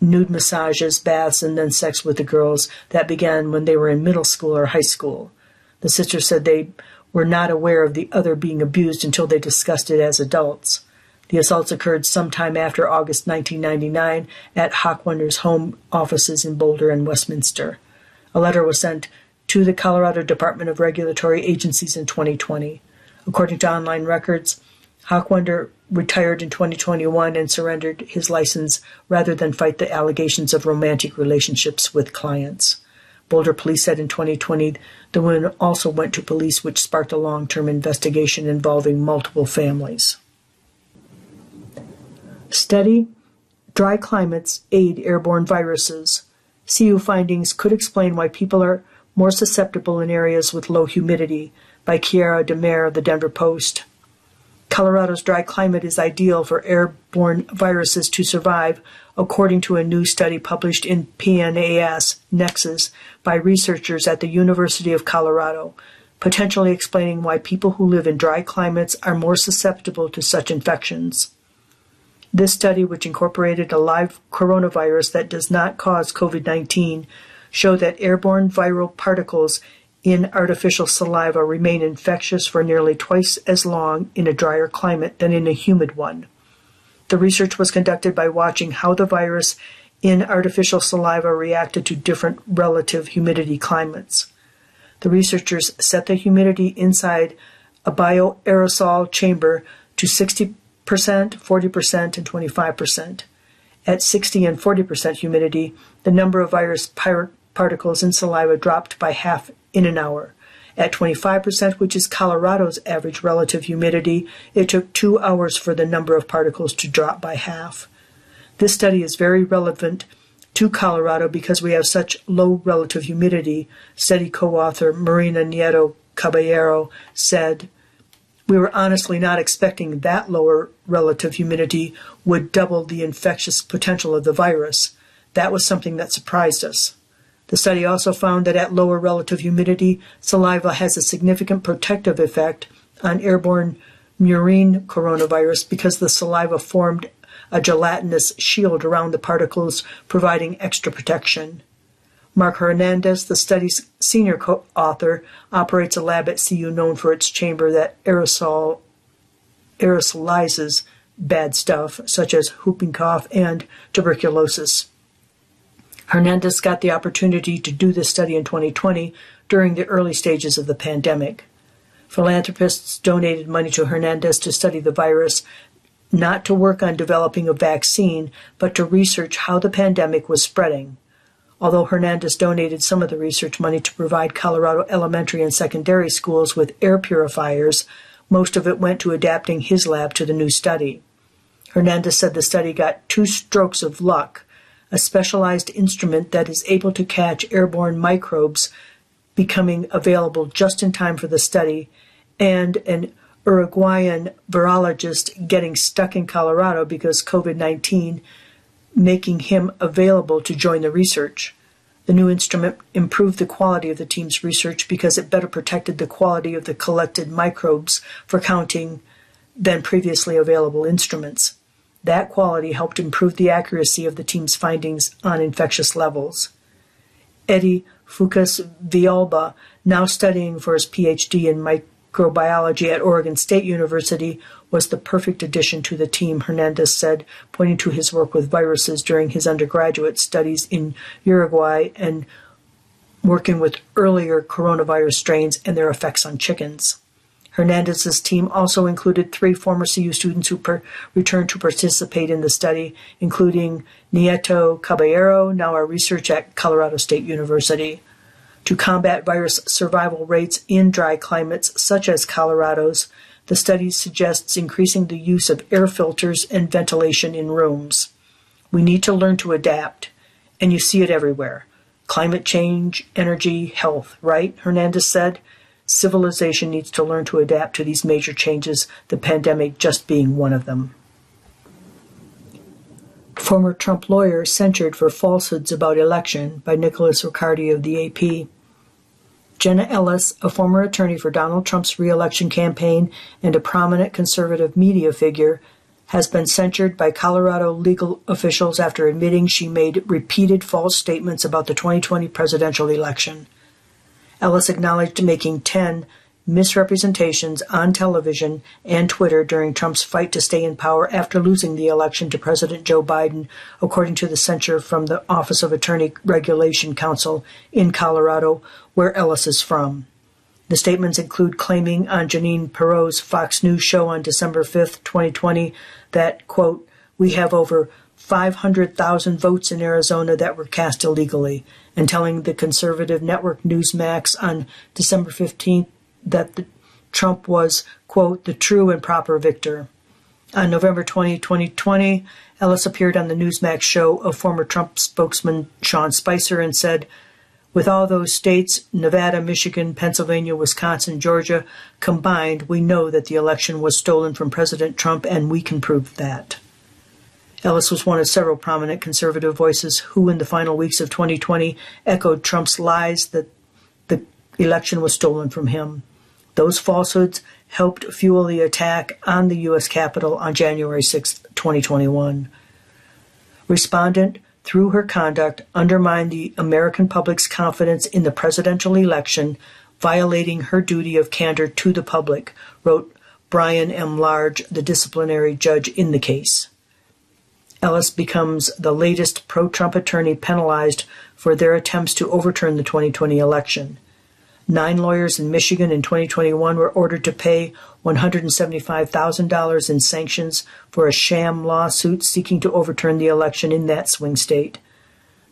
nude massages, baths, and then sex with the girls. That began when they were in middle school or high school. The sister said they were not aware of the other being abused until they discussed it as adults. The assaults occurred sometime after August nineteen ninety-nine at Hochwender's home offices in Boulder and Westminster. A letter was sent to the Colorado Department of Regulatory Agencies in twenty twenty. According to online records, Hochwender retired in twenty twenty-one and surrendered his license rather than fight the allegations of romantic relationships with clients. Boulder police said in twenty twenty the woman also went to police, which sparked a long-term investigation involving multiple families. Study: dry climates aid airborne viruses. C U findings could explain why people are more susceptible in areas with low humidity, by Chiara DeMare of the Denver Post. Colorado's dry climate is ideal for airborne viruses to survive, according to a new study published in P N A S Nexus by researchers at the University of Colorado, potentially explaining why people who live in dry climates are more susceptible to such infections. This study, which incorporated a live coronavirus that does not cause COVID nineteen, showed that airborne viral particles in artificial saliva remain infectious for nearly twice as long in a drier climate than in a humid one. The research was conducted by watching how the virus in artificial saliva reacted to different relative humidity climates. The researchers set the humidity inside a bioaerosol chamber to sixty percent, forty percent, and twenty-five percent. At sixty and forty percent humidity, the number of virus par particles in saliva dropped by half in an hour. At twenty-five percent, which is Colorado's average relative humidity, it took two hours for the number of particles to drop by half. This study is very relevant to Colorado because we have such low relative humidity, study co-author Marina Nieto Caballero said. We were honestly not expecting that lower relative humidity would double the infectious potential of the virus. That was something that surprised us. The study also found that at lower relative humidity, saliva has a significant protective effect on airborne murine coronavirus because the saliva formed a gelatinous shield around the particles, providing extra protection. Mark Hernandez, the study's senior co-author, operates a lab at C U known for its chamber that aerosol, aerosolizes bad stuff, such as whooping cough and tuberculosis. Hernandez got the opportunity to do this study in twenty twenty during the early stages of the pandemic. Philanthropists donated money to Hernandez to study the virus, not to work on developing a vaccine, but to research how the pandemic was spreading. Although Hernandez donated some of the research money to provide Colorado elementary and secondary schools with air purifiers, most of it went to adapting his lab to the new study. Hernandez said the study got two strokes of luck, a specialized instrument that is able to catch airborne microbes becoming available just in time for the study, and an Uruguayan virologist getting stuck in Colorado because COVID nineteen making him available to join the research. The new instrument improved the quality of the team's research because it better protected the quality of the collected microbes for counting than previously available instruments. That quality helped improve the accuracy of the team's findings on infectious levels. Eddie Fucas Villalba, now studying for his P H D in microbiology at Oregon State University, was the perfect addition to the team, Hernandez said, pointing to his work with viruses during his undergraduate studies in Uruguay and working with earlier coronavirus strains and their effects on chickens. Hernandez's team also included three former C U students who per returned to participate in the study, including Nieto Caballero, now a researcher at Colorado State University. To combat virus survival rates in dry climates such as Colorado's, the study suggests increasing the use of air filters and ventilation in rooms. We need to learn to adapt, and you see it everywhere. Climate change, energy, health, right? Hernandez said. Civilization needs to learn to adapt to these major changes, the pandemic just being one of them. former Trump lawyer censured for falsehoods about election by Nicholas Riccardi of the A P. Jenna Ellis, a former attorney for Donald Trump's re-election campaign and a prominent conservative media figure, has been censured by Colorado legal officials after admitting she made repeated false statements about the twenty twenty presidential election. Ellis acknowledged making ten misrepresentations on television and Twitter during Trump's fight to stay in power after losing the election to President Joe Biden, according to the censure from the Office of Attorney Regulation Council in Colorado, where Ellis is from. The statements include claiming on Jeanine Pirro's Fox News show on December fifth, twenty twenty, that, quote, we have over five hundred thousand votes in Arizona that were cast illegally, and telling the conservative network Newsmax on December fifteenth that the, Trump was, quote, the true and proper victor. On November twentieth, twenty twenty, Ellis appeared on the Newsmax show of former Trump spokesman Sean Spicer and said, with all those states, Nevada, Michigan, Pennsylvania, Wisconsin, Georgia, combined, we know that the election was stolen from President Trump, and we can prove that. Ellis was one of several prominent conservative voices who, in the final weeks of twenty twenty, echoed Trump's lies that the election was stolen from him. Those falsehoods helped fuel the attack on the U S Capitol on January sixth, twenty twenty-one. Respondent, through her conduct, undermined the American public's confidence in the presidential election, violating her duty of candor to the public, wrote Brian M. Large, the disciplinary judge in the case. Ellis becomes the latest pro-Trump attorney penalized for their attempts to overturn the twenty twenty election. Nine lawyers in Michigan in twenty twenty-one were ordered to pay one hundred seventy-five thousand dollars in sanctions for a sham lawsuit seeking to overturn the election in that swing state.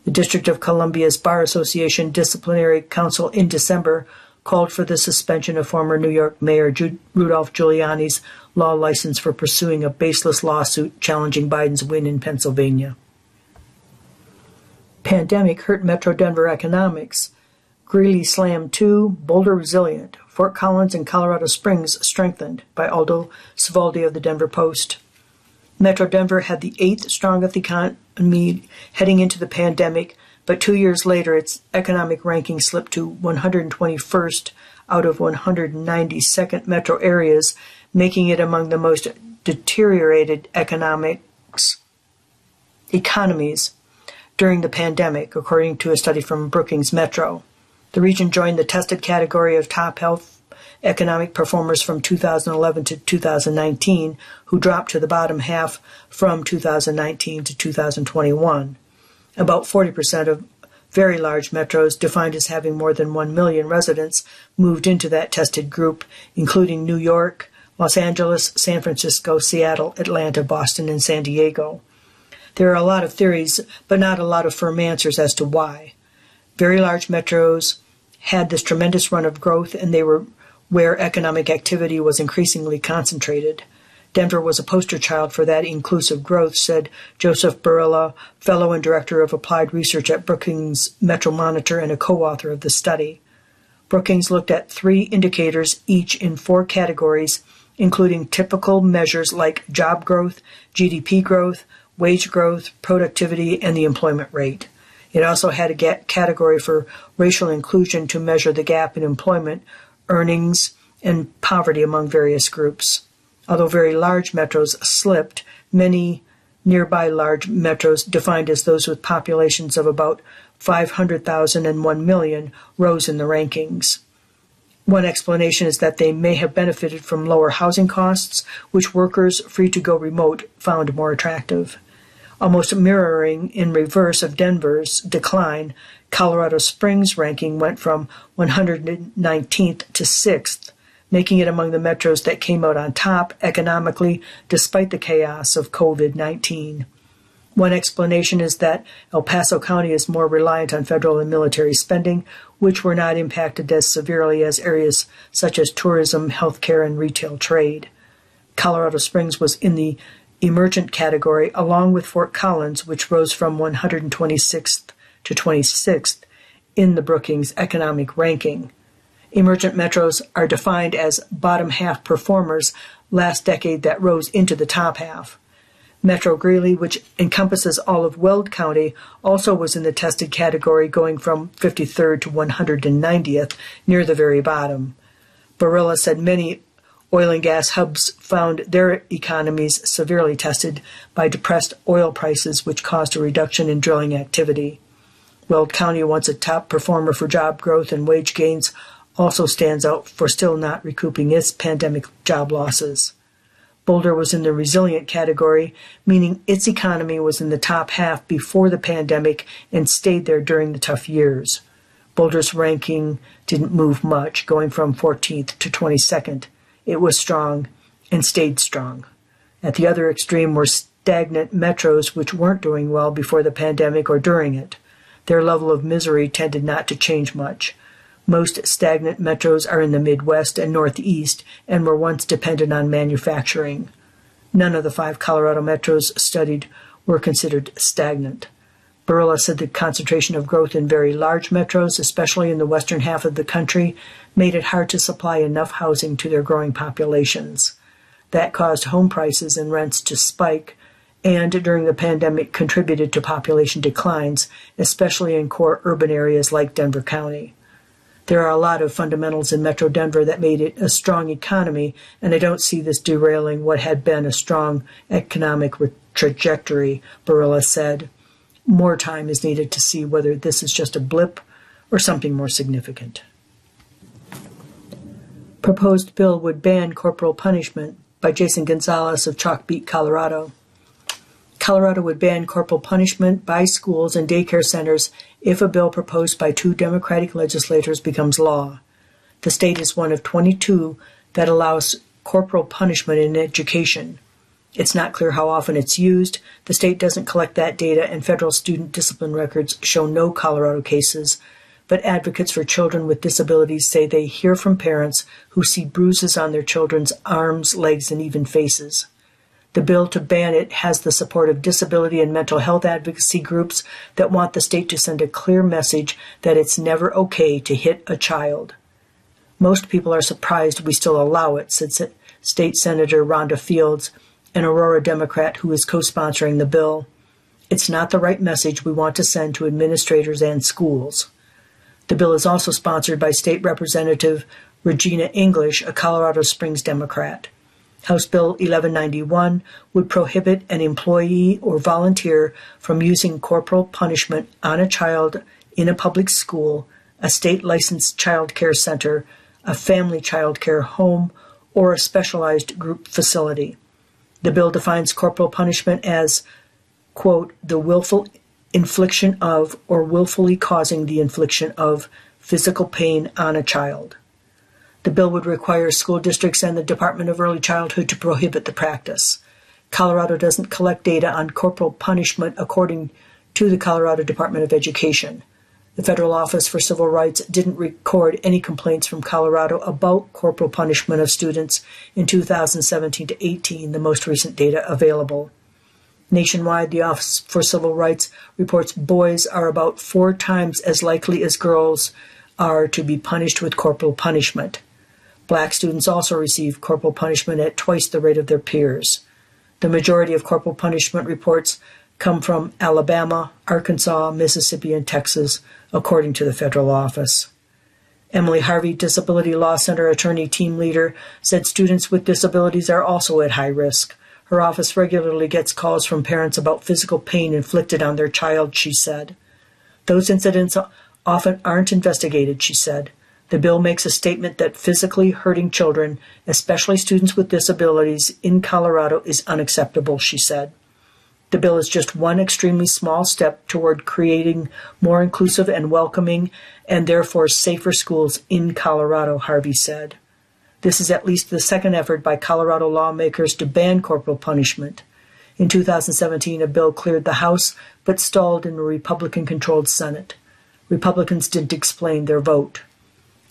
The District of Columbia's Bar Association Disciplinary Council in December called for the suspension of former New York Mayor Ju- Rudolph Giuliani's law license for pursuing a baseless lawsuit challenging Biden's win in Pennsylvania. Pandemic hurt Metro Denver economics. Greeley slammed two, Boulder resilient, Fort Collins and Colorado Springs strengthened, by Aldo Sivaldi of the Denver Post. Metro Denver had the eighth strongest economy heading into the pandemic, but two years later its economic ranking slipped to one hundred twenty-first out of one hundred ninety-second metro areas, making it among the most deteriorated economics economies during the pandemic, according to a study from Brookings Metro. The region joined the tested category of top health economic performers from two thousand eleven to two thousand nineteen, who dropped to the bottom half from two thousand nineteen to two thousand twenty-one. About forty percent of very large metros, defined as having more than one million residents, moved into that tested group, including New York, Los Angeles, San Francisco, Seattle, Atlanta, Boston, and San Diego. There are a lot of theories, but not a lot of firm answers as to why. Very large metros had this tremendous run of growth, and they were where economic activity was increasingly concentrated. Denver was a poster child for that inclusive growth, said Joseph Barilla, fellow and director of applied research at Brookings Metro Monitor and a co-author of the study. Brookings looked at three indicators, each in four categories, including typical measures like job growth, G D P growth, wage growth, productivity, and the employment rate. It also had a category for racial inclusion to measure the gap in employment, earnings, and poverty among various groups. Although very large metros slipped, many nearby large metros, defined as those with populations of about five hundred thousand and one million, rose in the rankings. One explanation is that they may have benefited from lower housing costs, which workers free to go remote found more attractive. Almost mirroring in reverse of Denver's decline, Colorado Springs ranking went from one hundred nineteenth to sixth, making it among the metros that came out on top economically despite the chaos of COVID nineteen. One explanation is that El Paso County is more reliant on federal and military spending, which were not impacted as severely as areas such as tourism, healthcare, and retail trade. Colorado Springs was in the emergent category, along with Fort Collins, which rose from one hundred twenty-sixth to twenty-sixth in the Brookings economic ranking. Emergent metros are defined as bottom half performers last decade that rose into the top half. Metro Greeley, which encompasses all of Weld County, also was in the tested category, going from fifty-third to one hundred ninetieth, near the very bottom. Barilla said many oil and gas hubs found their economies severely tested by depressed oil prices, which caused a reduction in drilling activity. Weld County, once a top performer for job growth and wage gains, also stands out for still not recouping its pandemic job losses. Boulder was in the resilient category, meaning its economy was in the top half before the pandemic and stayed there during the tough years. Boulder's ranking didn't move much, going from fourteenth to twenty-second. It was strong and stayed strong. At the other extreme were stagnant metros, which weren't doing well before the pandemic or during it. Their level of misery tended not to change much. Most stagnant metros are in the Midwest and Northeast and were once dependent on manufacturing. None of the five Colorado metros studied were considered stagnant. Barilla said the concentration of growth in very large metros, especially in the western half of the country, made it hard to supply enough housing to their growing populations. That caused home prices and rents to spike, and during the pandemic contributed to population declines, especially in core urban areas like Denver County. There are a lot of fundamentals in Metro Denver that made it a strong economy, and I don't see this derailing what had been a strong economic re- trajectory, Barilla said. More time is needed to see whether this is just a blip or something more significant. Proposed bill would ban corporal punishment, by Jason Gonzalez of Chalk Beat, Colorado. Colorado would ban corporal punishment by schools and daycare centers if a bill proposed by two Democratic legislators becomes law. The state is one of twenty-two that allows corporal punishment in education. It's not clear how often it's used. The state doesn't collect that data, and federal student discipline records show no Colorado cases, but advocates for children with disabilities say they hear from parents who see bruises on their children's arms, legs, and even faces. The bill to ban it has the support of disability and mental health advocacy groups that want the state to send a clear message that it's never okay to hit a child. Most people are surprised we still allow it, said State Senator Rhonda Fields, an Aurora Democrat who is co-sponsoring the bill. It's not the right message we want to send to administrators and schools. The bill is also sponsored by State Representative Regina English, a Colorado Springs Democrat. House Bill eleven ninety-one would prohibit an employee or volunteer from using corporal punishment on a child in a public school, a state-licensed child care center, a family child care home, or a specialized group facility. The bill defines corporal punishment as, quote, the willful infliction of or willfully causing the infliction of physical pain on a child. The bill would require school districts and the Department of Early Childhood to prohibit the practice. Colorado doesn't collect data on corporal punishment, according to the Colorado Department of Education. The Federal Office for Civil Rights didn't record any complaints from Colorado about corporal punishment of students in two thousand seventeen to eighteen, the most recent data available. Nationwide, the Office for Civil Rights reports boys are about four times as likely as girls are to be punished with corporal punishment. Black students also receive corporal punishment at twice the rate of their peers. The majority of corporal punishment reports come from Alabama, Arkansas, Mississippi, and Texas, according to the federal office. Emily Harvey, Disability Law Center attorney team leader, said students with disabilities are also at high risk. Her office regularly gets calls from parents about physical pain inflicted on their child, she said. Those incidents often aren't investigated, she said. The bill makes a statement that physically hurting children, especially students with disabilities, in Colorado is unacceptable, she said. The bill is just one extremely small step toward creating more inclusive and welcoming and therefore safer schools in Colorado, Harvey said. This is at least the second effort by Colorado lawmakers to ban corporal punishment. In two thousand seventeen, a bill cleared the House but stalled in the Republican-controlled Senate. Republicans didn't explain their vote.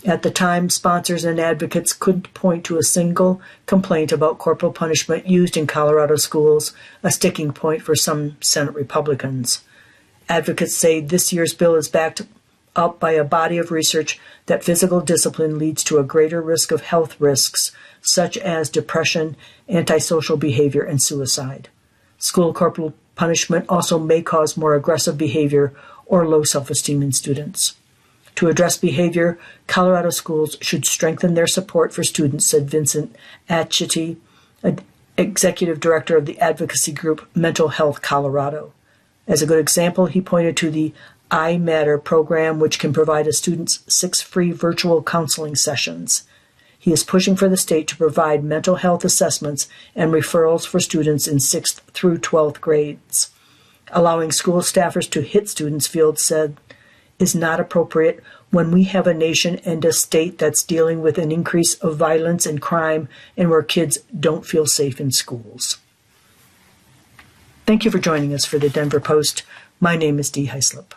At the time, sponsors and advocates couldn't point to a single complaint about corporal punishment used in Colorado schools, a sticking point for some Senate Republicans. Advocates say this year's bill is backed up by a body of research that physical discipline leads to a greater risk of health risks, such as depression, antisocial behavior, and suicide. School corporal punishment also may cause more aggressive behavior or low self-esteem in students. To address behavior, Colorado schools should strengthen their support for students, said Vincent Achity, executive director of the advocacy group Mental Health Colorado. As a good example, he pointed to the I Matter program, which can provide a student's six free virtual counseling sessions. He is pushing for the state to provide mental health assessments and referrals for students in sixth through twelfth grades. Allowing school staffers to hit students, Fields said, is not appropriate when we have a nation and a state that's dealing with an increase of violence and crime and where kids don't feel safe in schools. Thank you for joining us for the Denver Post. My name is Dee Heislop.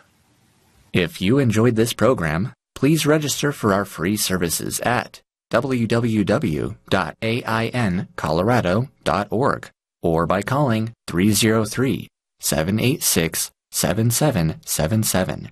If you enjoyed this program, please register for our free services at w w w dot a i n colorado dot org or by calling three oh three, seven eight six, seven seven seven seven.